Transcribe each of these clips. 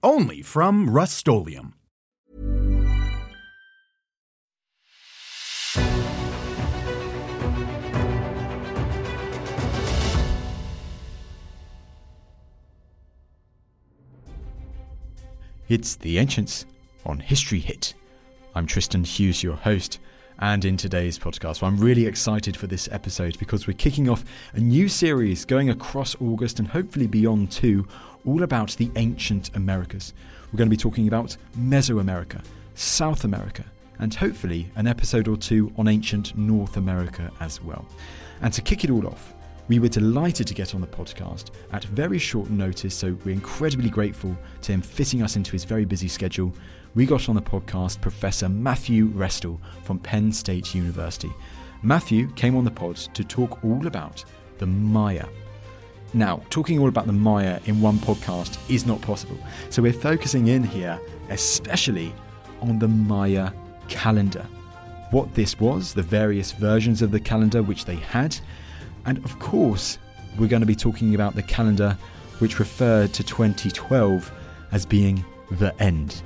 Only from Rust-Oleum. It's The Ancients on History Hit. I'm Tristan Hughes, your host, and in today's podcast, I'm really excited for this episode because we're kicking off a new series going across August and hopefully beyond too, all about the ancient Americas. We're going to be talking about Mesoamerica, South America, and hopefully an episode or two on ancient North America as well. And to kick it all off, we were delighted to get on the podcast at very short notice, so we're incredibly grateful to him fitting us into his very busy schedule. We got on the podcast Professor Matthew Restall from Penn State University. Matthew came on the pod to talk all about the Maya. Now, talking all about the Maya in one podcast is not possible, so we're focusing in here especially on the Maya calendar. What this was, the various versions of the calendar which they had, and of course, we're going to be talking about the calendar which referred to 2012 as being the end.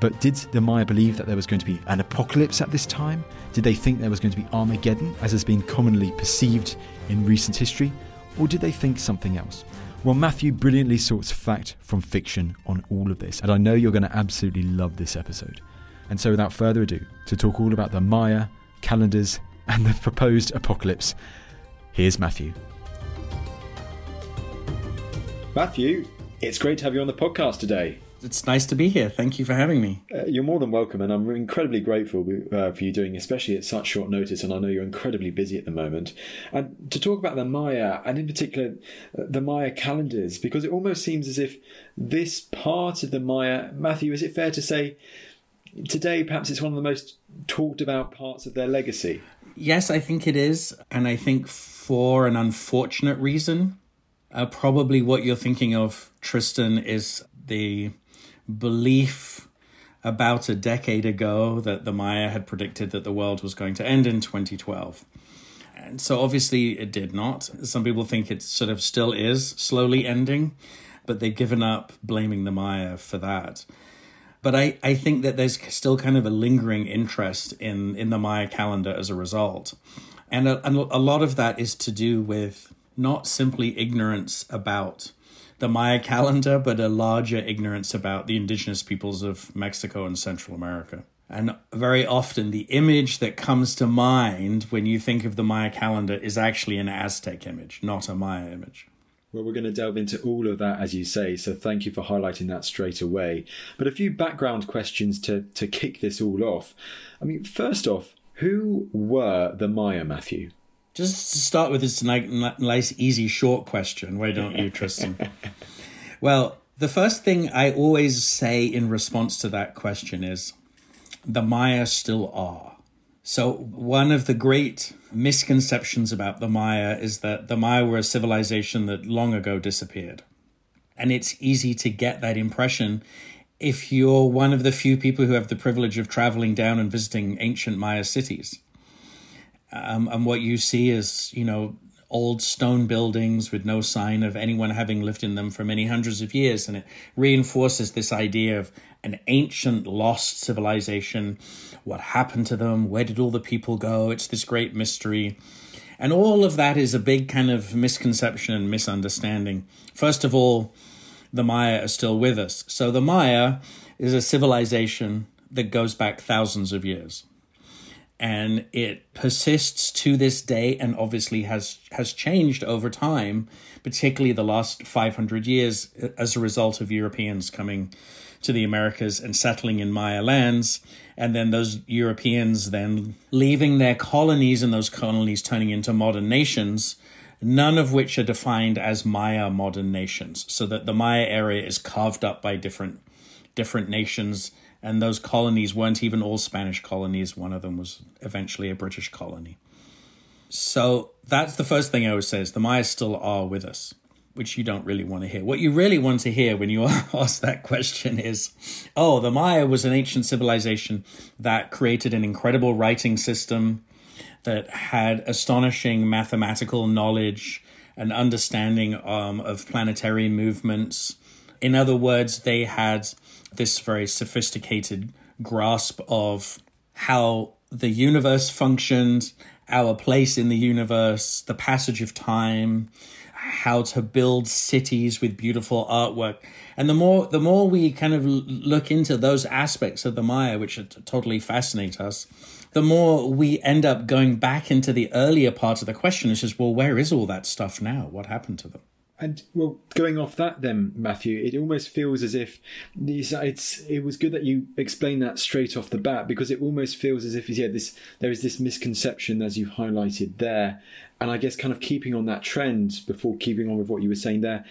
But did the Maya believe that there was going to be an apocalypse at this time? Did they think there was going to be Armageddon, as has been commonly perceived in recent history? Or did they think something else? Well, Matthew brilliantly sorts fact from fiction on all of this, and I know you're going to absolutely love this episode. And so without further ado, to talk all about the Maya, calendars, and the proposed apocalypse, here's Matthew. Matthew, it's great to have you on the podcast today. It's nice to be here. Thank you for having me. You're more than welcome, and I'm incredibly grateful for you doing, especially at such short notice, and I know you're incredibly busy at the moment. And to talk about the Maya, and in particular the Maya calendars, because it almost seems as if this part of the Maya, Matthew, is it fair to say today perhaps it's one of the most talked about parts of their legacy? Yes, I think it is, and I think for an unfortunate reason. Probably what you're thinking of, Tristan, is the belief about a decade ago that the Maya had predicted that the world was going to end in 2012. And so obviously it did not. Some people think it sort of still is slowly ending, but they've given up blaming the Maya for that. But I think that there's still kind of a lingering interest in the Maya calendar as a result. And a lot of that is to do with not simply ignorance about the Maya calendar, but a larger ignorance about the indigenous peoples of Mexico and Central America. And very often the image that comes to mind when you think of the Maya calendar is actually an Aztec image, not a Maya image. Well, we're going to delve into all of that, as you say, so thank you for highlighting that straight away. But a few background questions to kick this all off. I mean, first off, who were the Maya, Matthew? Just to start with, it's a nice, easy, short question. Why don't you, Tristan? Well, the first thing I always say in response to that question is, the Maya still are. So one of the great misconceptions about the Maya is that the Maya were a civilization that long ago disappeared. And it's easy to get that impression if you're one of the few people who have the privilege of traveling down and visiting ancient Maya cities. And what you see is, you know, old stone buildings with no sign of anyone having lived in them for many hundreds of years. And it reinforces this idea of an ancient lost civilization. What happened to them? Where did all the people go? It's this great mystery. And all of that is a big kind of misconception and misunderstanding. First of all, the Maya are still with us. So the Maya is a civilization that goes back thousands of years. And it persists to this day and obviously has changed over time, particularly the last 500 years as a result of Europeans coming to the Americas and settling in Maya lands. And then those Europeans then leaving their colonies and those colonies turning into modern nations, none of which are defined as Maya modern nations. So that the Maya area is carved up by different nations. And those colonies weren't even all Spanish colonies. One of them was eventually a British colony. So that's the first thing I always say is the Mayas still are with us, which you don't really want to hear. What you really want to hear when you ask that question is, oh, the Maya was an ancient civilization that created an incredible writing system that had astonishing mathematical knowledge and understanding of planetary movements. In other words, they had this very sophisticated grasp of how the universe functioned, our place in the universe, the passage of time, how to build cities with beautiful artwork. And the more we kind of look into those aspects of the Maya, which totally fascinate us, the more we end up going back into the earlier part of the question, which is, well, where is all that stuff now? What happened to them? And, well, going off that then, Matthew, it almost feels as if it was good that you explained that straight off the bat, because it almost feels as if there is this misconception, as you've highlighted there. And I guess kind of keeping on that trend before keeping on with what you were saying there,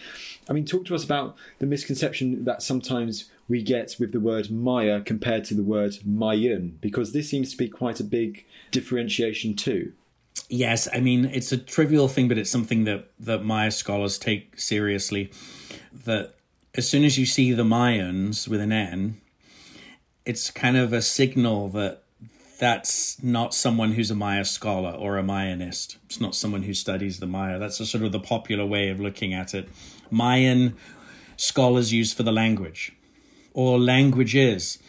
I mean, talk to us about the misconception that sometimes we get with the word Maya compared to the word Mayan, because this seems to be quite a big differentiation too. Yes, I mean, it's a trivial thing, but it's something that Maya scholars take seriously, that as soon as you see the Mayans with an N, it's kind of a signal that that's not someone who's a Maya scholar or a Mayanist. It's not someone who studies the Maya. That's a sort of the popular way of looking at it. Mayan scholars use for the language or languages,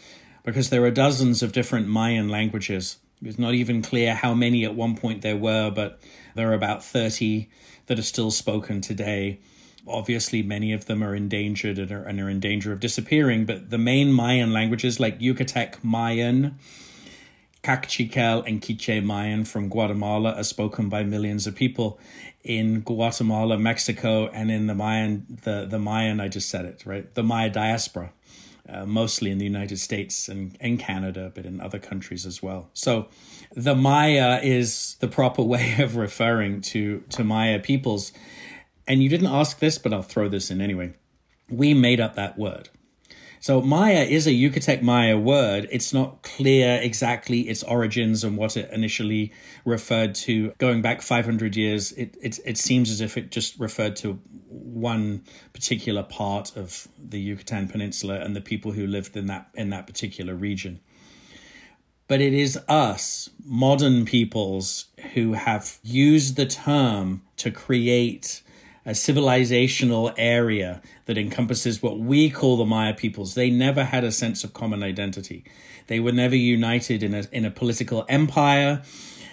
because there are dozens of different Mayan languages. It's not even clear how many at one point there were, but there are about 30 that are still spoken today. Obviously, many of them are endangered and are in danger of disappearing. But the main Mayan languages like Yucatec Mayan, Kaqchikel and Quiche Mayan from Guatemala are spoken by millions of people in Guatemala, Mexico, and in the Mayan, the Mayan, I just said it, right? The Maya diaspora. Mostly in the United States and Canada, but in other countries as well. So the Maya is the proper way of referring to Maya peoples. And you didn't ask this, but I'll throw this in anyway. We made up that word. So Maya is a Yucatec Maya word. It's not clear exactly its origins and what it initially referred to. Going back 500 years, it seems as if it just referred to one particular part of the Yucatan Peninsula and the people who lived in that particular region. But it is us, modern peoples, who have used the term to create a civilizational area that encompasses what we call the Maya peoples. They never had a sense of common identity. They were never united in a political empire.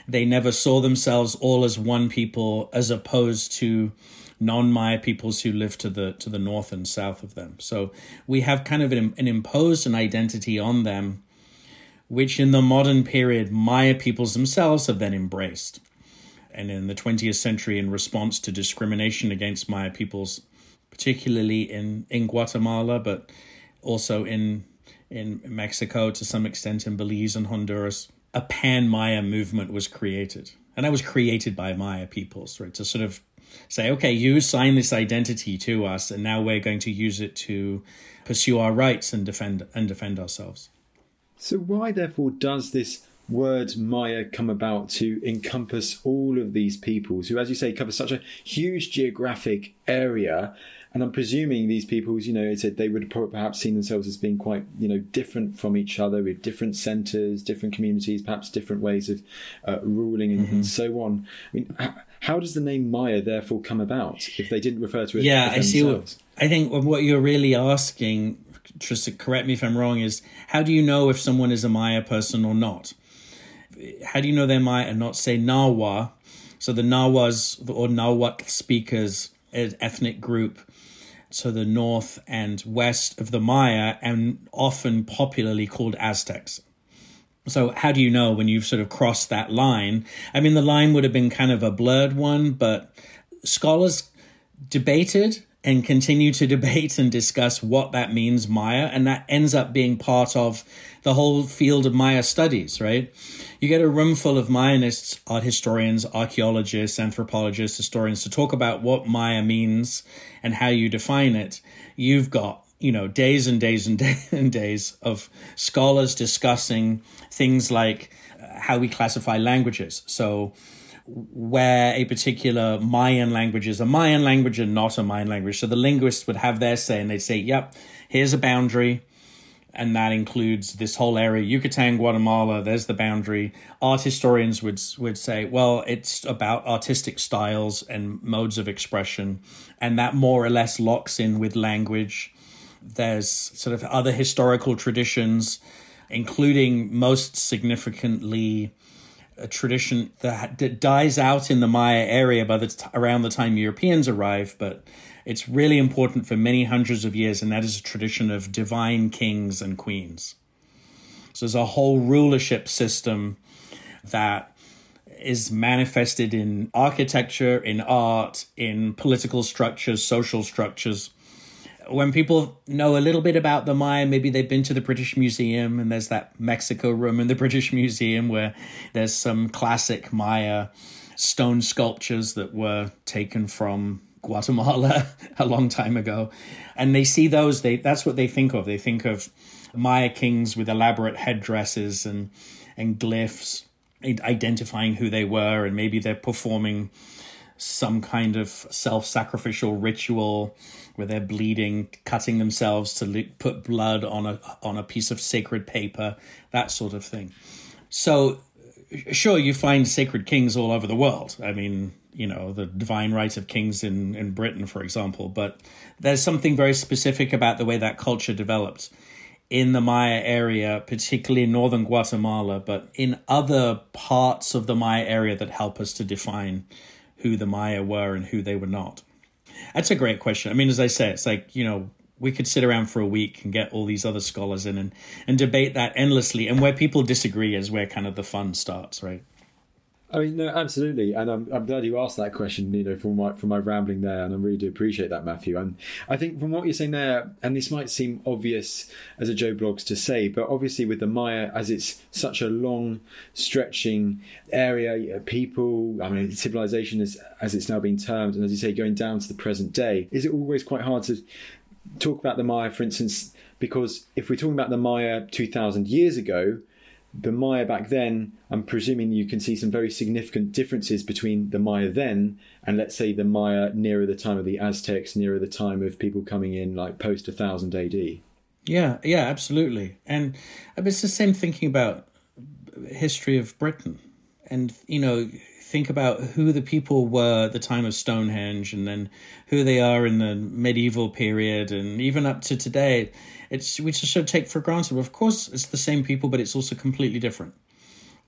They never saw themselves all as one people, as opposed to non-Maya peoples who lived to the north and south of them. So we have kind of an imposed an identity on them, which in the modern period, Maya peoples themselves have then embraced. And in the 20th century, in response to discrimination against Maya peoples, particularly in Guatemala, but also in Mexico, to some extent in Belize and Honduras, a pan-Maya movement was created. And that was created by Maya peoples, right? To sort of say, okay, you assign this identity to us, and now we're going to use it to pursue our rights and defend ourselves. So why, therefore, does this word Maya come about to encompass all of these peoples who, as you say, cover such a huge geographic area? And I'm presuming these peoples, they would perhaps seen themselves as being quite, different from each other, with different centres, different communities, perhaps different ways of ruling and so on. I mean, how does the name Maya therefore come about if they didn't refer to it? Yeah, I see. I think what you're really asking, Tristan, correct me if I'm wrong, is how do you know if someone is a Maya person or not? How do you know they're Maya and not, say, Nahua? So the Nahuas or Nahuatl speakers, an ethnic group, to the north and west of the Maya and often popularly called Aztecs. So how do you know when you've sort of crossed that line? I mean, the line would have been kind of a blurred one, but scholars debated and continue to debate and discuss what that means, Maya, and that ends up being part of the whole field of Maya studies, right? You get a room full of Mayanists, art historians, archaeologists, anthropologists, historians to talk about what Maya means and how you define it. You've got, you know, days and days and days of scholars discussing things like how we classify languages. So where a particular Mayan language is a Mayan language and not a Mayan language. So the linguists would have their say and they'd say, yep, here's a boundary. And that includes this whole area, Yucatan, Guatemala, there's the boundary. Art historians would say, well, it's about artistic styles and modes of expression. And that more or less locks in with language. There's sort of other historical traditions, including most significantly a tradition that dies out in the Maya area by around the time Europeans arrive, but it's really important for many hundreds of years, and that is a tradition of divine kings and queens. So there's a whole rulership system that is manifested in architecture, in art, in political structures, social structures. When people know a little bit about the Maya, maybe they've been to the British Museum and there's that Mexico room in the British Museum where there's some classic Maya stone sculptures that were taken from Guatemala a long time ago. And they see those, that's what they think of. They think of Maya kings with elaborate headdresses and glyphs, identifying who they were, and maybe they're performing some kind of self-sacrificial ritual where they're bleeding, cutting themselves to put blood on a piece of sacred paper, that sort of thing. So sure, you find sacred kings all over the world. I mean, you know, the divine right of kings in Britain, for example, but there's something very specific about the way that culture developed in the Maya area, particularly in northern Guatemala, but in other parts of the Maya area that help us to define who the Maya were and who they were not. That's a great question. I mean, as I say, it's like, you know, we could sit around for a week and get all these other scholars in and debate that endlessly. And where people disagree is where kind of the fun starts, right? I mean, no, absolutely. And I'm glad you asked that question, you know, from my rambling there. And I really do appreciate that, Matthew. And I think from what you're saying there, and this might seem obvious as a Joe Bloggs to say, but obviously with the Maya, as it's such a long stretching area, you know, people, I mean, civilization is, as it's now been termed, and as you say, going down to the present day, is it always quite hard to talk about the Maya, for instance, because if we're talking about the Maya 2,000 years ago, the Maya back then, I'm presuming you can see some very significant differences between the Maya then and, let's say, the Maya nearer the time of the Aztecs, nearer the time of people coming in like post 1000 AD. Yeah, absolutely. And it's the same thinking about history of Britain and, you know, think about who the people were at the time of Stonehenge and then who they are in the medieval period and even up to today. We just should take for granted. Of course, it's the same people, but it's also completely different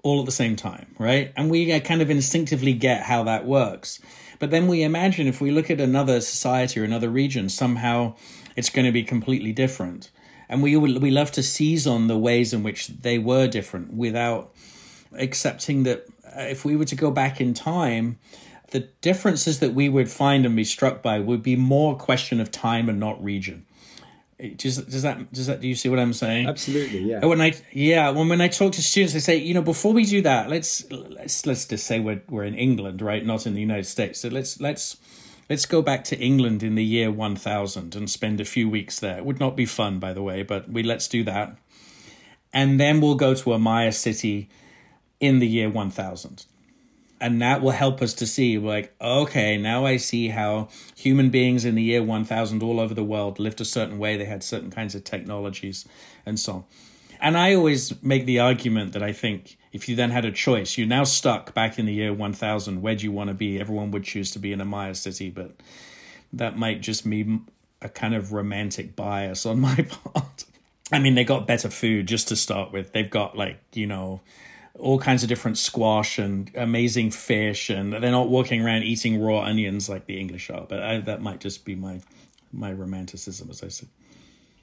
all at the same time, right? And we kind of instinctively get how that works. But then we imagine if we look at another society or another region, somehow it's going to be completely different. And we love to seize on the ways in which they were different without accepting that if we were to go back in time, the differences that we would find and be struck by would be more a question of time and not region. Do you see what I'm saying? Absolutely, yeah. When I talk to students, I say, you know, before we do that, let's just say we're in England, right? Not in the United States. So let's go back to England in the year 1000 and spend a few weeks there. It would not be fun, by the way, but let's do that, and then we'll go to a Maya city in the year 1000. And that will help us to see, like, okay, now I see how human beings in the year 1000 all over the world lived a certain way. They had certain kinds of technologies and so on. And I always make the argument that I think if you then had a choice, you're now stuck back in the year 1000. Where do you want to be? Everyone would choose to be in a Maya city, but that might just be a kind of romantic bias on my part. I mean, they got better food just to start with. They've got, like, you know, all kinds of different squash and amazing fish, and they're not walking around eating raw onions like the English are, but that might just be my my romanticism, as I said.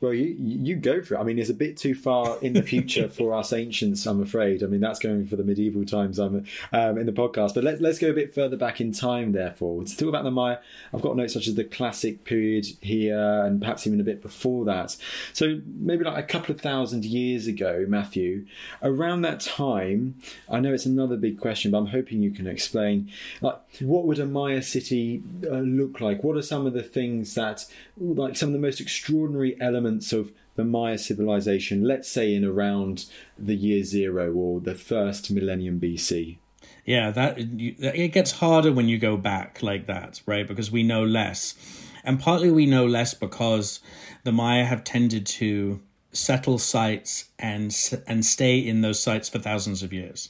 Well, you go for it. I mean, it's a bit too far in the future for us ancients, I'm afraid. I mean, that's going for the medieval times in the podcast. But let's go a bit further back in time, therefore. To talk about the Maya, I've got notes such as the classic period here and perhaps even a bit before that. So maybe like a couple of thousand years ago, Matthew, around that time, I know it's another big question, but I'm hoping you can explain, like, what would a Maya city look like? What are some of the things that, like, some of the most extraordinary elements of the Maya civilization, let's say in around the year zero or the first millennium BC? Yeah, it gets harder when you go back like that, right? Because we know less. And partly we know less because the Maya have tended to settle sites and stay in those sites for thousands of years.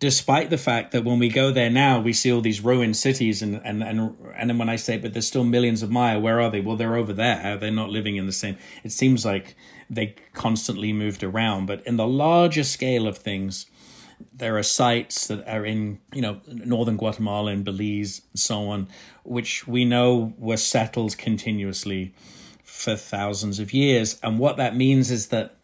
Despite the fact that when we go there now, we see all these ruined cities and then when I say, but there's still millions of Maya, where are they? Well, they're over there. They're not living in the same. It seems like they constantly moved around. But in the larger scale of things, there are sites that are in, northern Guatemala and Belize and so on, which we know were settled continuously for thousands of years. And what that means is that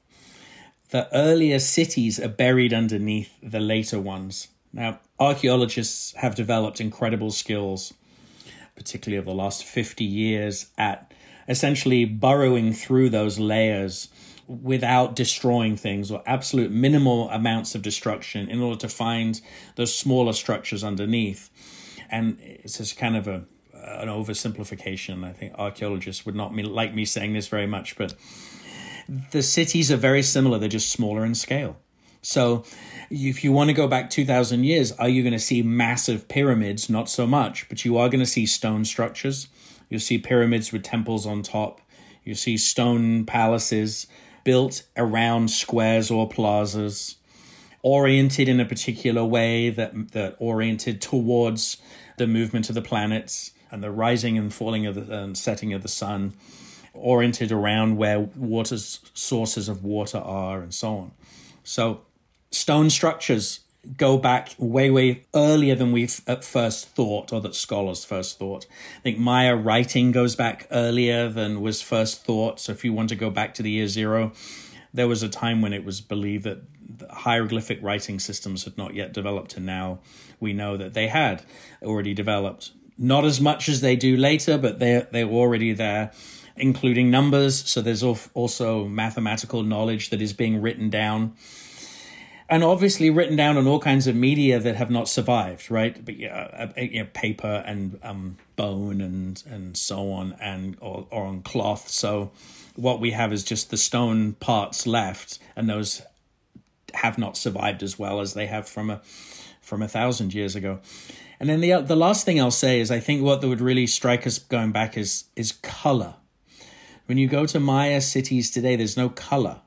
the earlier cities are buried underneath the later ones. Now, archaeologists have developed incredible skills, particularly over the last 50 years, at essentially burrowing through those layers without destroying things, or absolute minimal amounts of destruction, in order to find those smaller structures underneath. And it's just kind of an oversimplification. I think archaeologists would not like me saying this very much, but the cities are very similar. They're just smaller in scale. So if you want to go back 2,000 years, are you going to see massive pyramids? Not so much, but you are going to see stone structures. You'll see pyramids with temples on top. You'll see stone palaces built around squares or plazas, oriented in a particular way that oriented towards the movement of the planets and the rising and falling of the setting of the sun, oriented around where sources of water are and so on. So stone structures go back way, way earlier than we at first thought, or that scholars first thought. I think Maya writing goes back earlier than was first thought. So if you want to go back to the year zero, there was a time when it was believed that hieroglyphic writing systems had not yet developed, and now we know that they had already developed. Not as much as they do later, but they're already there, including numbers. So there's also mathematical knowledge that is being written down, and obviously written down on all kinds of media that have not survived, right? But paper and bone and so on, and or on cloth. So what we have is just the stone parts left, and those have not survived as well as they have from 1,000 years ago. And then the last thing I'll say is I think what that would really strike us going back is color. When you go to Maya cities today, there's no color.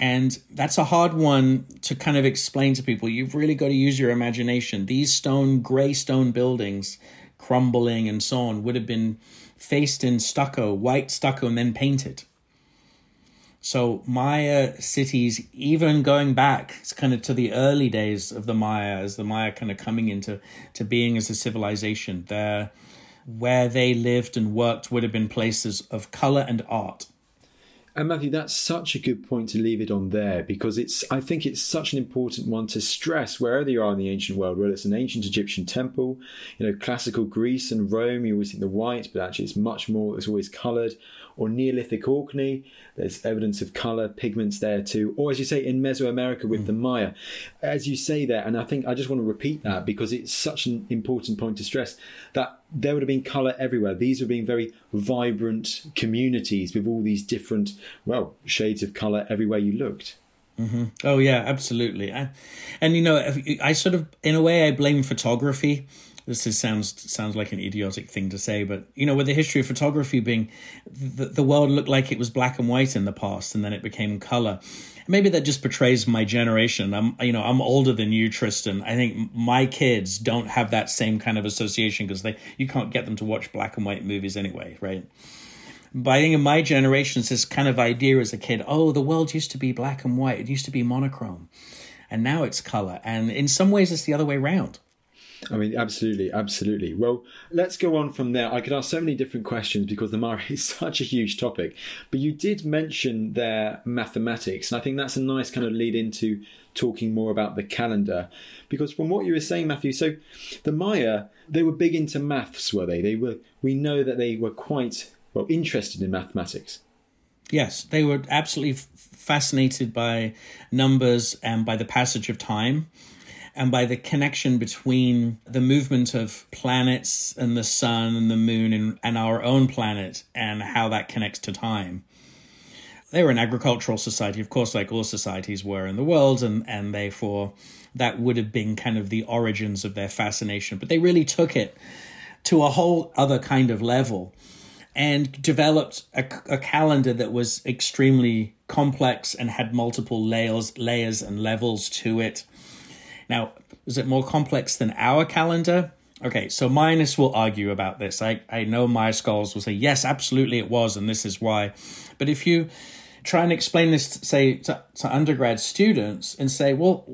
And that's a hard one to kind of explain to people. You've really got to use your imagination. These gray stone buildings, crumbling and so on, would have been faced in stucco, white stucco, and then painted. So Maya cities, even going back kind of to the early days of the Maya, as the Maya kind of coming into being as a civilization, they're where they lived and worked would have been places of colour and art. And Matthew, that's such a good point to leave it on there, because I think it's such an important one to stress wherever you are in the ancient world, whether it's an ancient Egyptian temple, classical Greece and Rome, you always think the white, but actually it's much more, it's always coloured. Or Neolithic Orkney, there's evidence of colour, pigments there too. Or as you say, in Mesoamerica with the Maya. As you say there, and I think I just want to repeat that because it's such an important point to stress, that there would have been colour everywhere. These would have been very vibrant communities with all these different, shades of colour everywhere you looked. Mm-hmm. Oh, yeah, absolutely. I sort of, in a way, I blame photography. This sounds like an idiotic thing to say, but, with the history of photography being, the world looked like it was black and white in the past, and then it became color. Maybe that just portrays my generation. I'm older than you, Tristan. I think my kids don't have that same kind of association because you can't get them to watch black and white movies anyway, right? But I think in my generation, it's this kind of idea as a kid, the world used to be black and white. It used to be monochrome. And now it's color. And in some ways, it's the other way around. I mean, absolutely, absolutely. Well, let's go on from there. I could ask so many different questions because the Mara is such a huge topic. But you did mention their mathematics, and I think that's a nice kind of lead into talking more about the calendar. Because from what you were saying, Matthew, so the Maya, they were big into maths, were they? They were. We know that they were quite, well, interested in mathematics. Yes, they were absolutely fascinated by numbers and by the passage of time, and by the connection between the movement of planets and the sun and the moon and our own planet, and how that connects to time. They were an agricultural society, of course, like all societies were in the world, and therefore that would have been kind of the origins of their fascination. But they really took it to a whole other kind of level and developed a calendar that was extremely complex and had multiple layers and levels to it. Now, is it more complex than our calendar? Okay, so Mayanists will argue about this. I know Maya scholars will say, yes, absolutely it was, and this is why. But if you try and explain this, say, to undergrad students and say, well,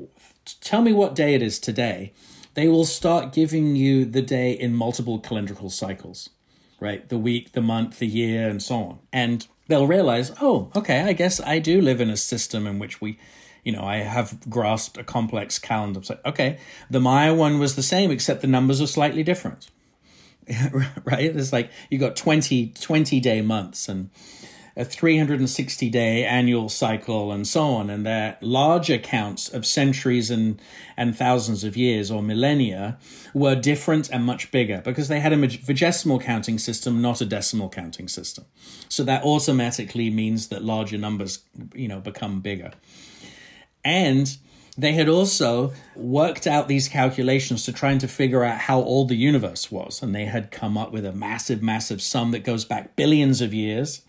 tell me what day it is today, they will start giving you the day in multiple calendrical cycles, right? The week, the month, the year, and so on. And they'll realize, oh, okay, I guess I do live in a system in which we... You know, I have grasped a complex calendar. So, okay, the Maya one was the same, except the numbers are slightly different, right? It's like you got 20-day months and a 360-day annual cycle and so on. And they're larger counts of centuries and thousands of years or millennia were different and much bigger because they had a vigesimal counting system, not a decimal counting system. So that automatically means that larger numbers, you know, become bigger. And they had also worked out these calculations to trying to figure out how old the universe was. And they had come up with a massive, massive sum that goes back billions of years,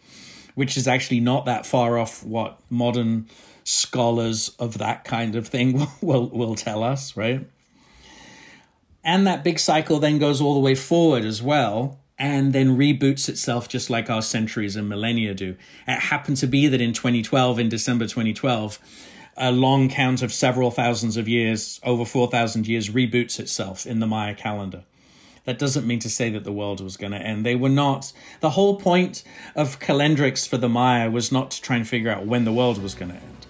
which is actually not that far off what modern scholars of that kind of thing will tell us, right? And that big cycle then goes all the way forward as well, and then reboots itself just like our centuries and millennia do. It happened to be that in 2012, in December 2012... a long count of several thousands of years, over 4,000 years, reboots itself in the Maya calendar. That doesn't mean to say that the world was going to end. They were not. The whole point of calendrics for the Maya was not to try and figure out when the world was going to end.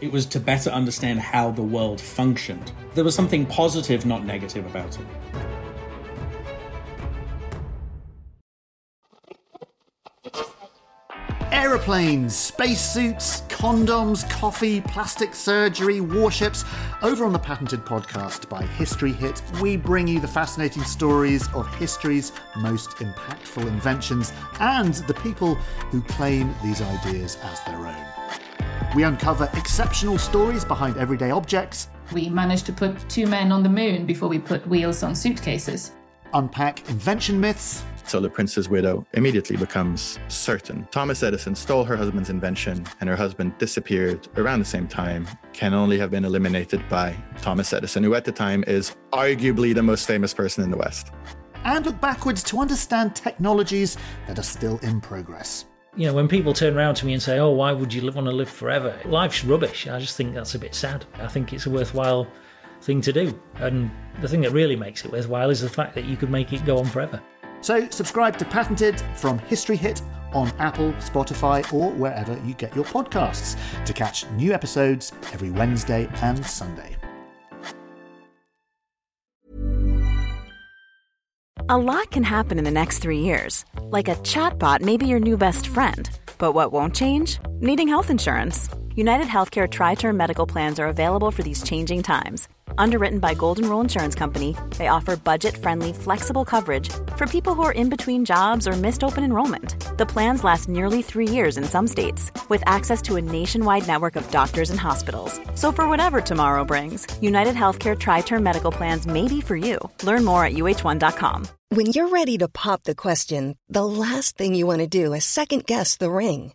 It was to better understand how the world functioned. There was something positive, not negative, about it. Aeroplanes, spacesuits, condoms, coffee, plastic surgery, warships. Over on the Patented Podcast by History Hit, we bring you the fascinating stories of history's most impactful inventions and the people who claim these ideas as their own. We uncover exceptional stories behind everyday objects. We managed to put two men on the moon before we put wheels on suitcases. Unpack invention myths. So the prince's widow immediately becomes certain. Thomas Edison stole her husband's invention, and her husband disappeared around the same time, can only have been eliminated by Thomas Edison, who at the time is arguably the most famous person in the West. And look backwards to understand technologies that are still in progress. You know, when people turn around to me and say, oh, why would you want to live forever? Life's rubbish. I just think that's a bit sad. I think it's a worthwhile thing to do. And the thing that really makes it worthwhile is the fact that you could make it go on forever. So subscribe to Patented from History Hit on Apple, Spotify, or wherever you get your podcasts to catch new episodes every Wednesday and Sunday. A lot can happen in the next 3 years. Like a chatbot may be your new best friend. But what won't change? Needing health insurance. United Healthcare Tri-Term Medical Plans are available for these changing times. Underwritten by Golden Rule Insurance Company, they offer budget-friendly, flexible coverage for people who are in between jobs or missed open enrollment. The plans last nearly 3 years in some states, with access to a nationwide network of doctors and hospitals. So for whatever tomorrow brings, United Healthcare Tri-Term Medical Plans may be for you. Learn more at UH1.com. When you're ready to pop the question, the last thing you want to do is second-guess the ring.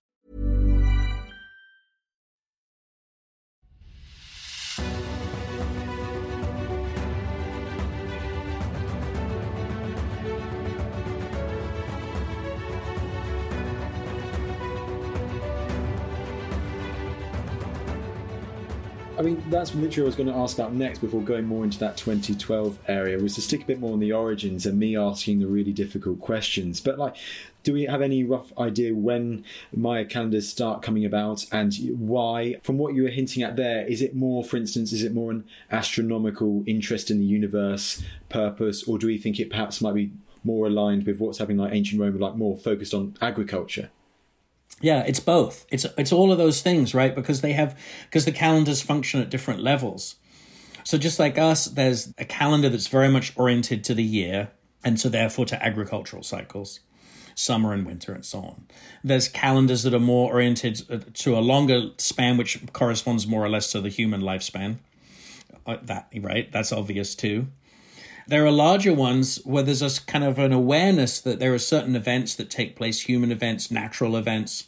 I mean, that's literally what I was going to ask about next before going more into that 2012 area, was to stick a bit more on the origins and me asking the really difficult questions. But, like, do we have any rough idea when Maya calendars start coming about and why? From what you were hinting at there, is it more, for instance, is it more an astronomical interest in the universe purpose, or do we think it perhaps might be more aligned with what's happening like ancient Rome, like more focused on agriculture? Yeah, it's both. It's all of those things, right? Because the calendars function at different levels. So just like us, there's a calendar that's very much oriented to the year, and so therefore to agricultural cycles, summer and winter and so on. There's calendars that are more oriented to a longer span, which corresponds more or less to the human lifespan. That's obvious too. There are larger ones where there's a kind of an awareness that there are certain events that take place, human events, natural events,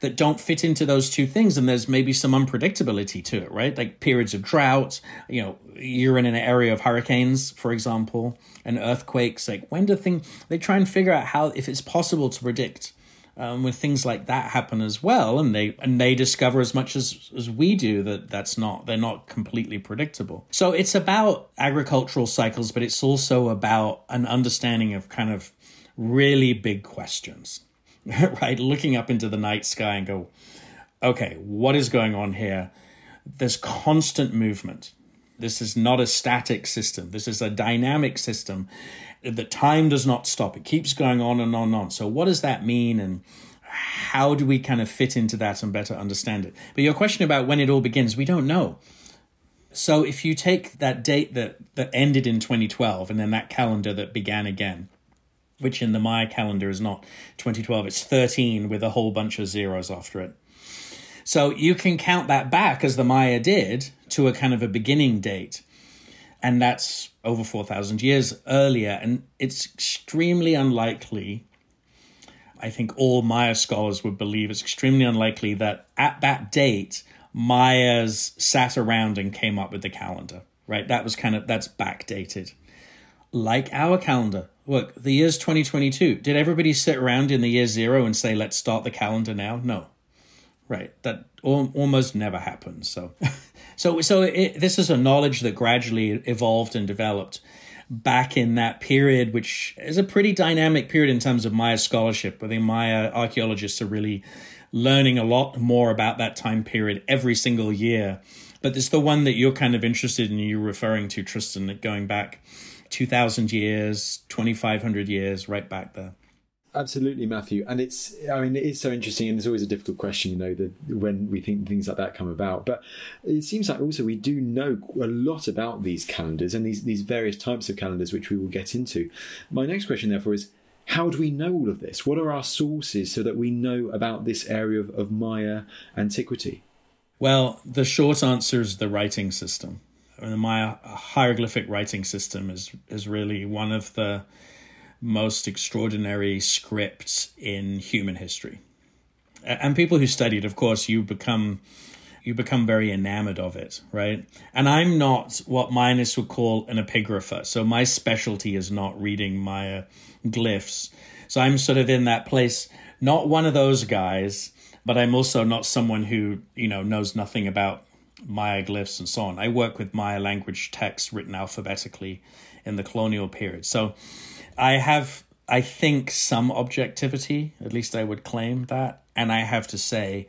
that don't fit into those two things. And there's maybe some unpredictability to it, right? Like periods of drought, you know, you're in an area of hurricanes, for example, and earthquakes. Like when do things, they try and figure out how, if it's possible to predict when things like that happen as well. And they discover as much as we do they're not completely predictable. So it's about agricultural cycles, but it's also about an understanding of kind of really big questions, right? Looking up into the night sky and go, okay, what is going on here? There's constant movement. This is not a static system. This is a dynamic system. The time does not stop. It keeps going on and on and on. So what does that mean? And how do we kind of fit into that and better understand it? But your question about when it all begins, we don't know. So if you take that date that ended in 2012 and then that calendar that began again, which in the Maya calendar is not 2012, it's 13 with a whole bunch of zeros after it. So you can count that back, as the Maya did, to a kind of a beginning date. And that's over 4,000 years earlier. And it's extremely unlikely, I think all Maya scholars would believe, it's extremely unlikely that at that date, Mayas sat around and came up with the calendar, right? That's backdated. Like our calendar. Look, the year's 2022. Did everybody sit around in the year zero and say, let's start the calendar now? No. Right. That almost never happens. So this is a knowledge that gradually evolved and developed back in that period, which is a pretty dynamic period in terms of Maya scholarship. I think Maya archaeologists are really learning a lot more about that time period every single year. But it's the one that you're kind of interested in, you're referring to, Tristan, going back 2,000 years, 2,500 years, right back there. Absolutely, Matthew. And it's so interesting, and it's always a difficult question, when we think things like that come about. But it seems like also we do know a lot about these calendars and these various types of calendars, which we will get into. My next question, therefore, is how do we know all of this? What are our sources so that we know about this area of Maya antiquity? Well, the short answer is the writing system. The Maya hieroglyphic writing system is really one of the most extraordinary scripts in human history. And people who study it, of course, you become very enamored of it, right? And I'm not what Mayanists would call an epigrapher. So my specialty is not reading Maya glyphs. So I'm sort of in that place, not one of those guys, but I'm also not someone who, knows nothing about Maya glyphs and so on. I work with Maya language texts written alphabetically in the colonial period. So I have, I think, some objectivity, at least I would claim that. And I have to say,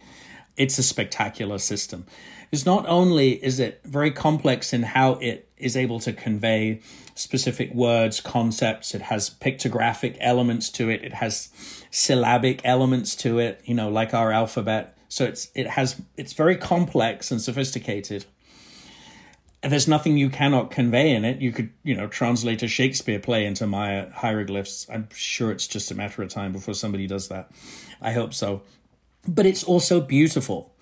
It's a spectacular system. It's not only is it very complex in how it is able to convey specific words, concepts. It has pictographic elements to it. It has syllabic elements to it, you know, like our alphabet. So it's very complex and sophisticated. And there's nothing you cannot convey in it. You could, you know, translate a Shakespeare play into Maya hieroglyphs. I'm sure it's just a matter of time before somebody does that. I hope so. But it's also beautiful.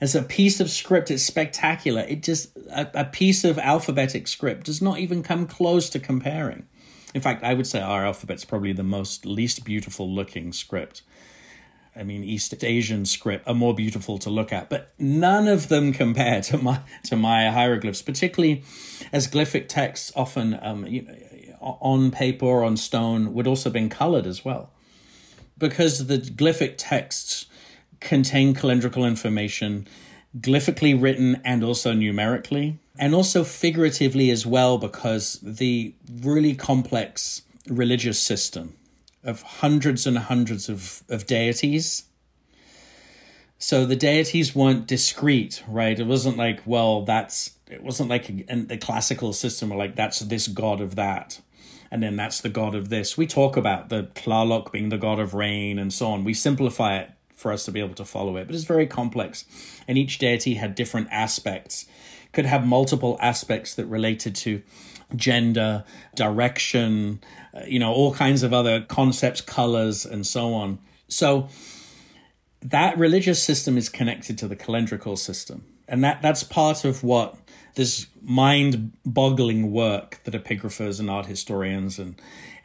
As a piece of script, it's spectacular. It just, a piece of alphabetic script does not even come close to comparing. In fact, I would say our alphabet's probably the least beautiful looking script. I mean, East Asian script are more beautiful to look at, but none of them compare to Maya hieroglyphs, particularly as glyphic texts often on paper or on stone would also have been colored as well. Because the glyphic texts contain calendrical information, glyphically written and also numerically, and also figuratively as well, because the really complex religious system of hundreds and hundreds of deities. So the deities weren't discrete, right? It wasn't like, well, it wasn't like the classical system where like, that's this god of that. And then that's the god of this. We talk about the Tlaloc being the god of rain and so on. We simplify it for us to be able to follow it, but it's very complex. And each deity had different aspects, could have multiple aspects that related to gender, direction, all kinds of other concepts, colors, and so on. So that religious system is connected to the calendrical system. And that's part of what this mind-boggling work that epigraphers and art historians and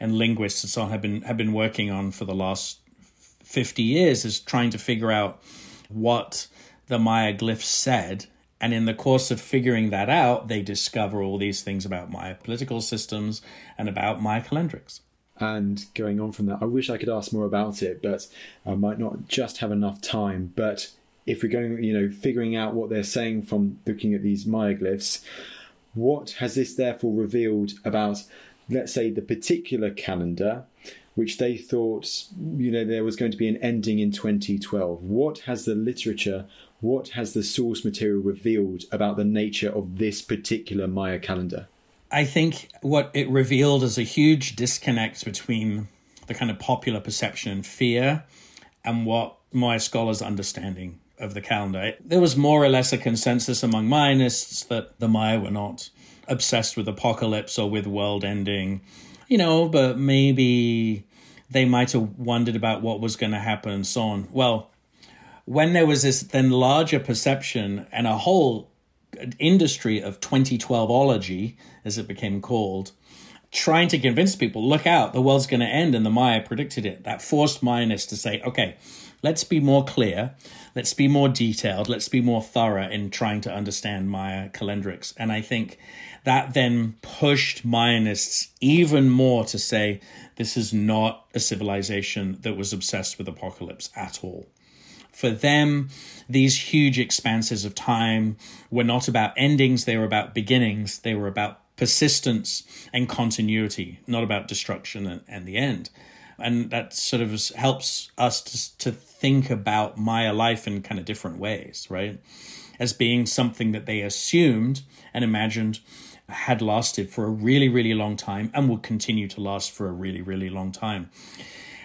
linguists and so on have been working on for the last 50 years, is trying to figure out what the Maya glyphs said. And in the course of figuring that out, they discover all these things about Maya political systems and about Maya calendrics. And going on from that, I wish I could ask more about it, but I might not just have enough time. But if we're going, figuring out what they're saying from looking at these Maya glyphs, what has this therefore revealed about, let's say, the particular calendar, which they thought, there was going to be an ending in 2012? What has the literature, what has the source material revealed about the nature of this particular Maya calendar? I think what it revealed is a huge disconnect between the kind of popular perception and fear and what Maya scholars' understanding of the calendar. There was more or less a consensus among Mayanists that the Maya were not obsessed with apocalypse or with world ending, but maybe they might have wondered about what was going to happen and so on. Well, when there was this then larger perception and a whole industry of 2012-ology, as it became called, trying to convince people, look out, the world's going to end, and the Maya predicted it. That forced Mayanists to say, okay, let's be more clear, let's be more detailed, let's be more thorough in trying to understand Maya calendrics. And I think that then pushed Mayanists even more to say, this is not a civilization that was obsessed with apocalypse at all. For them, these huge expanses of time were not about endings, they were about beginnings, they were about persistence and continuity, not about destruction and the end. And that sort of helps us to think about Maya life in kind of different ways, right? As being something that they assumed and imagined had lasted for a really, really long time and would continue to last for a really, really long time.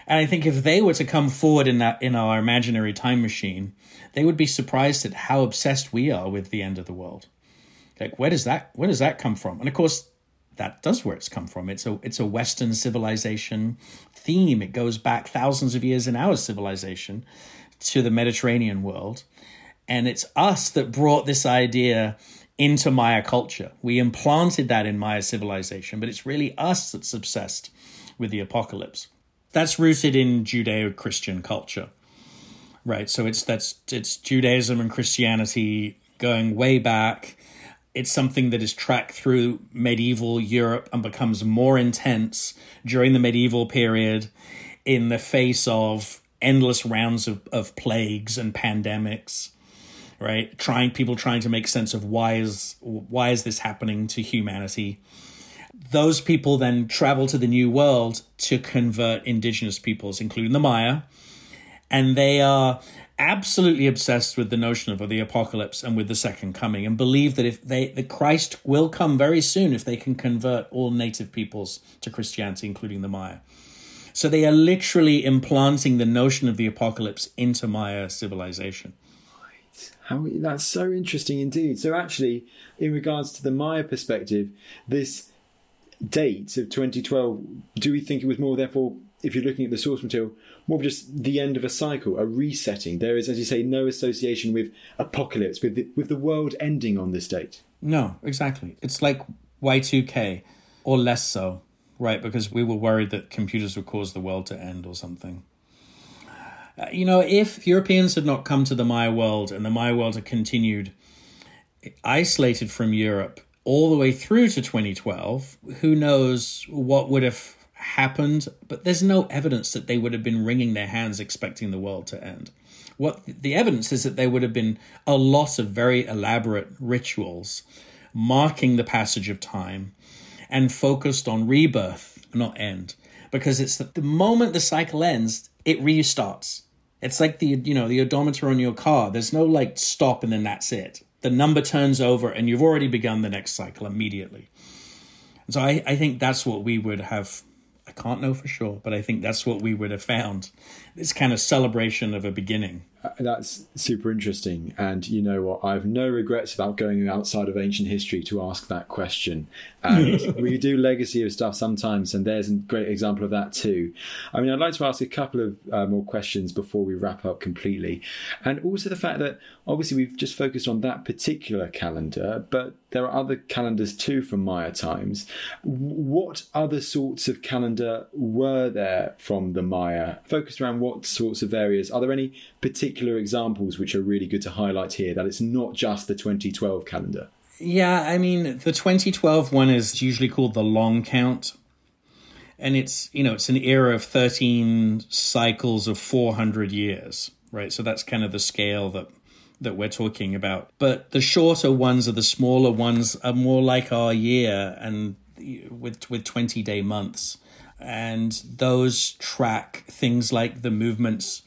And I think if they were to come forward in our imaginary time machine, they would be surprised at how obsessed we are with the end of the world. Like, where does that come from? And of course, that does where it's come from. It's a Western civilization theme. It goes back thousands of years in our civilization to the Mediterranean world. And it's us that brought this idea into Maya culture. We implanted that in Maya civilization, but it's really us that's obsessed with the apocalypse. That's rooted in Judeo-Christian culture, right? So it's Judaism and Christianity going way back. It's something that is tracked through medieval Europe and becomes more intense during the medieval period in the face of endless rounds of plagues and pandemics, right? People trying to make sense of why is this happening to humanity. Those people then travel to the New World to convert indigenous peoples, including the Maya, And they are absolutely obsessed with the notion of the apocalypse and with the second coming, and believe that the Christ will come very soon if they can convert all native peoples to Christianity, including the Maya. So they are literally implanting the notion of the apocalypse into Maya civilization. That's so interesting indeed. So actually, in regards to the Maya perspective, this date of 2012, do we think it was more, therefore, if you're looking at the source material, more of just the end of a cycle, a resetting? There is, as you say, no association with apocalypse, with the world ending on this date. No, exactly. It's like Y2K, or less so, right? Because we were worried that computers would cause the world to end or something. If Europeans had not come to the Maya world and the Maya world had continued isolated from Europe all the way through to 2012, who knows what would have happened? But there's no evidence that they would have been wringing their hands expecting the world to end. What the evidence is that there would have been a lot of very elaborate rituals marking the passage of time and focused on rebirth, not end. Because it's that the moment the cycle ends, it restarts. It's like the odometer on your car. There's no stop and then that's it. The number turns over and you've already begun the next cycle immediately. And so I think that's what we would have. I can't know for sure, but I think that's what we would have found. This kind of celebration of a beginning. That's super interesting. And you know what? I have no regrets about going outside of ancient history to ask that question. And we do legacy of stuff sometimes, and there's a great example of that too. I mean, I'd like to ask a couple of more questions before we wrap up completely. And also the fact that obviously we've just focused on that particular calendar, but there are other calendars too from Maya times. What other sorts of calendar were there from the Maya? Focused around what sorts of areas? Are there any particular examples which are really good to highlight here, that it's not just the 2012 calendar? Yeah, I mean, the 2012 one is usually called the long count. And it's an era of 13 cycles of 400 years, right? So that's kind of the scale that we're talking about. But the shorter ones, or the smaller ones, are more like our year, and with 20-day months. And those track things like the movements.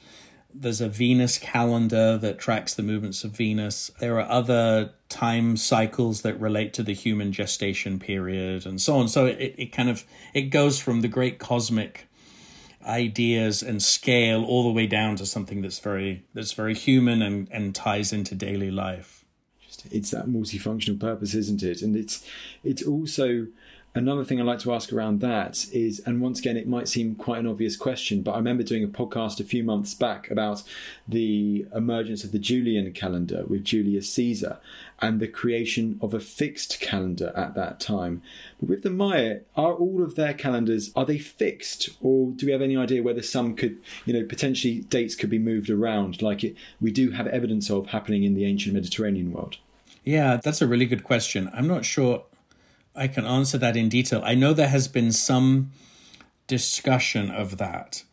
There's a Venus calendar that tracks the movements of Venus. There are other time cycles that relate to the human gestation period and so on. So it goes from the great cosmic ideas and scale all the way down to something that's very human and ties into daily life. It's that multifunctional purpose, isn't it? And it's also another thing I'd like to ask around that is, and once again, it might seem quite an obvious question, but I remember doing a podcast a few months back about the emergence of the Julian calendar with Julius Caesar and the creation of a fixed calendar at that time. But with the Maya, are all of their calendars, are they fixed? Or do we have any idea whether some could, potentially dates could be moved around we do have evidence of happening in the ancient Mediterranean world? Yeah, that's a really good question. I'm not sure I can answer that in detail. I know there has been some discussion of that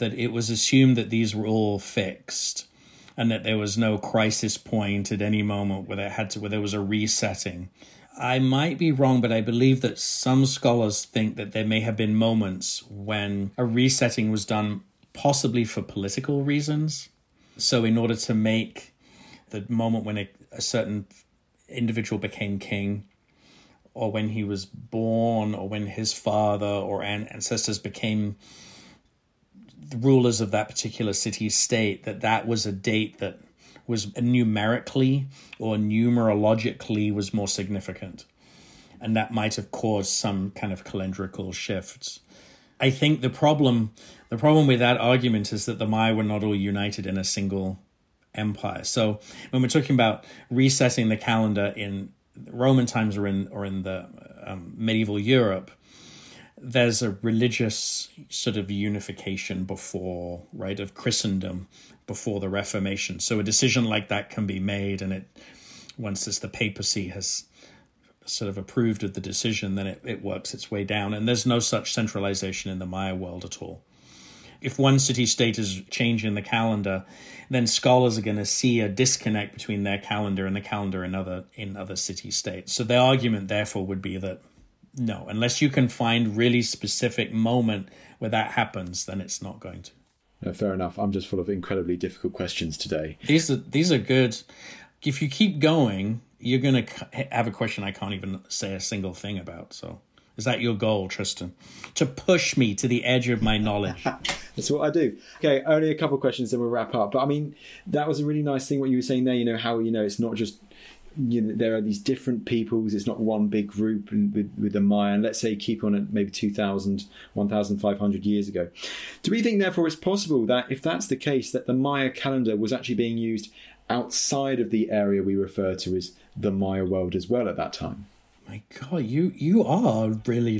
it was assumed that these were all fixed and that there was no crisis point at any moment where there was a resetting. I might be wrong, but I believe that some scholars think that there may have been moments when a resetting was done, possibly for political reasons. So in order to make the moment when a certain individual became king, or when he was born, or when his father or ancestors became the rulers of that particular city-state, that was a date that was numerically or numerologically was more significant. And that might have caused some kind of calendrical shifts. I think the problem with that argument is that the Maya were not all united in a single empire. So when we're talking about resetting the calendar in Roman times or in the medieval Europe, there's a religious sort of unification before, right, of Christendom before the Reformation. So a decision like that can be made, and once the papacy has sort of approved of the decision, then it works its way down. And there's no such centralization in the Maya world at all. If one city-state is changing the calendar, then scholars are going to see a disconnect between their calendar and the calendar in other city-states. So their argument, therefore, would be that no, unless you can find really specific moment where that happens, then it's not going to. No, fair enough. I'm just full of incredibly difficult questions today. These are good. If you keep going, you're going to have a question I can't even say a single thing about. So is that your goal, Tristan? To push me to the edge of my knowledge. That's what I do. Okay, only a couple of questions, then we'll wrap up. But I mean, that was a really nice thing what you were saying there, how it's not just... there are these different peoples, it's not one big group with the Mayan, let's say keep on at maybe 2,000, 1,500 years ago. Do we think therefore it's possible that if that's the case that the Maya calendar was actually being used outside of the area we refer to as the Maya world as well at that time? My God, you are really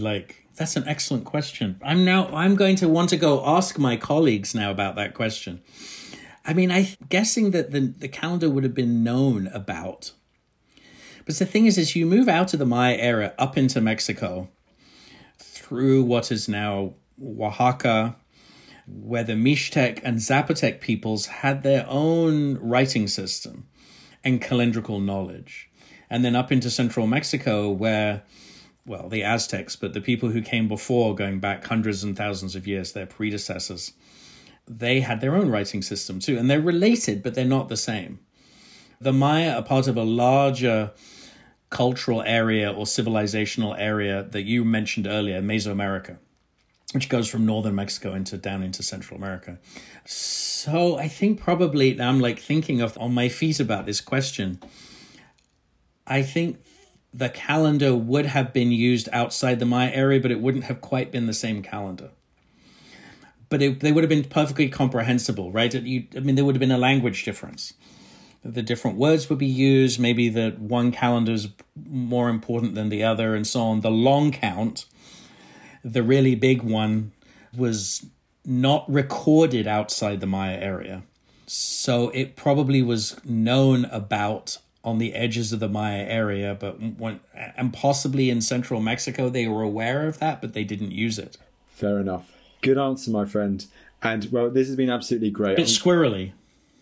that's an excellent question. I'm going to want to go ask my colleagues now about that question. I mean, I'm guessing that the calendar would have been known about. But the thing is you move out of the Maya era up into Mexico through what is now Oaxaca, where the Mixtec and Zapotec peoples had their own writing system and calendrical knowledge. And then up into central Mexico where, well, the Aztecs, but the people who came before, going back hundreds and thousands of years, their predecessors, they had their own writing system too. And they're related, but they're not the same. The Maya are part of a larger cultural area or civilizational area that you mentioned earlier, Mesoamerica, which goes from northern Mexico down into Central America. So I think probably I'm thinking of on my feet about this question. I think the calendar would have been used outside the Maya area, but it wouldn't have quite been the same calendar. But they would have been perfectly comprehensible, right? There would have been a language difference. The different words would be used, maybe that one calendar is more important than the other and so on. The long count, the really big one, was not recorded outside the Maya area. So it probably was known about on the edges of the Maya area, and possibly in central Mexico they were aware of that, but they didn't use it. Fair enough. Good answer, my friend. And, well, this has been absolutely great. A bit squirrely.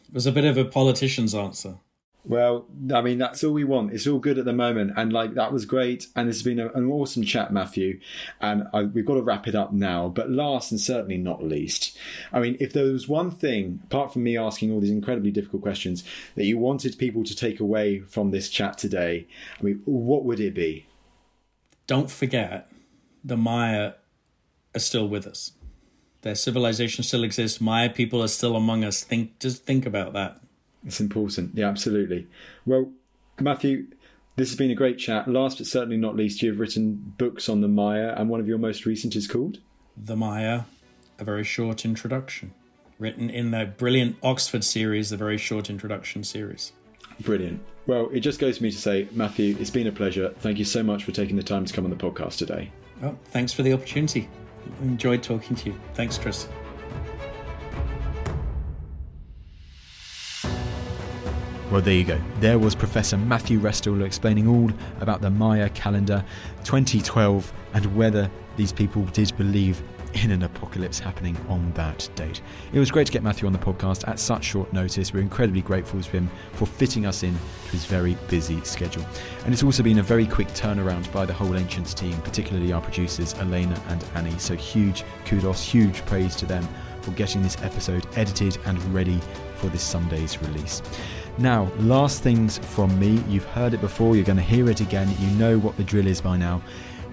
It was a bit of a politician's answer. Well, I mean, that's all we want. It's all good at the moment. And that was great. And it's been an awesome chat, Matthew. And we've got to wrap it up now. But last and certainly not least, I mean, if there was one thing, apart from me asking all these incredibly difficult questions, that you wanted people to take away from this chat today, I mean, what would it be? Don't forget, the Maya are still with us. Their civilization still exists. Maya people are still among us. Just think about that. It's important. Yeah, absolutely. Well, Matthew, this has been a great chat. Last but certainly not least, you've written books on the Maya, and one of your most recent is called? The Maya, A Very Short Introduction, written in their brilliant Oxford series, The Very Short Introduction series. Brilliant. Well, it just goes for me to say, Matthew, it's been a pleasure. Thank you so much for taking the time to come on the podcast today. Well, thanks for the opportunity. Enjoyed talking to you. Thanks, Tristan. Well, there you go. There was Professor Matthew Restall explaining all about the Maya calendar 2012 and whether these people did believe in an apocalypse happening on that date. It was great to get Matthew on the podcast at such short notice. We're incredibly grateful to him for fitting us in to his very busy schedule. And it's also been a very quick turnaround by the whole Ancients team, particularly our producers Elena and Annie. So huge kudos, huge praise to them for getting this episode edited and ready for this Sunday's release. Now, last things from me. You've heard it before, you're going to hear it again. You know what the drill is by now.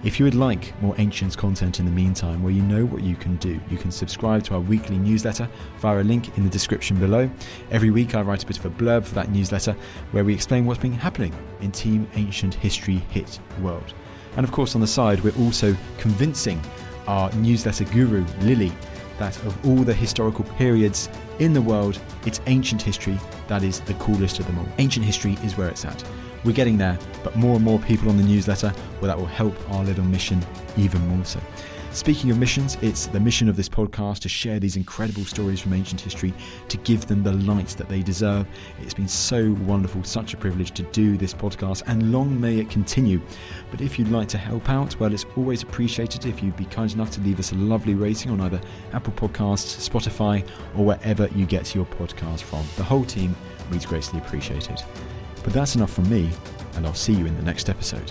If you would like more Ancients content in the meantime, well, you know what you can do. You can subscribe to our weekly newsletter via a link in the description below. Every week I write a bit of a blurb for that newsletter where we explain what's been happening in Team Ancient History Hit world. And of course, on the side, we're also convincing our newsletter guru, Lily, that of all the historical periods in the world, it's ancient history that is the coolest of them all. Ancient history is where it's at. We're getting there, but more and more people on the newsletter, well, that will help our little mission even more so. Speaking of missions, it's the mission of this podcast to share these incredible stories from ancient history, to give them the light that they deserve. It's been so wonderful, such a privilege to do this podcast, and long may it continue. But if you'd like to help out, well, it's always appreciated if you'd be kind enough to leave us a lovely rating on either Apple Podcasts, Spotify, or wherever you get your podcast from. The whole team would greatly appreciate it. But that's enough from me, and I'll see you in the next episode.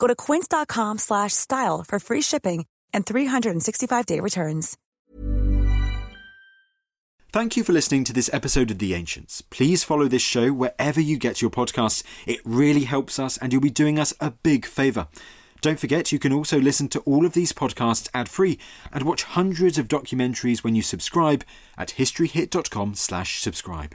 Go to quince.com/style for free shipping and 365-day returns. Thank you for listening to this episode of The Ancients. Please follow this show wherever you get your podcasts. It really helps us, and you'll be doing us a big favour. Don't forget, you can also listen to all of these podcasts ad-free and watch hundreds of documentaries when you subscribe at historyhit.com/subscribe.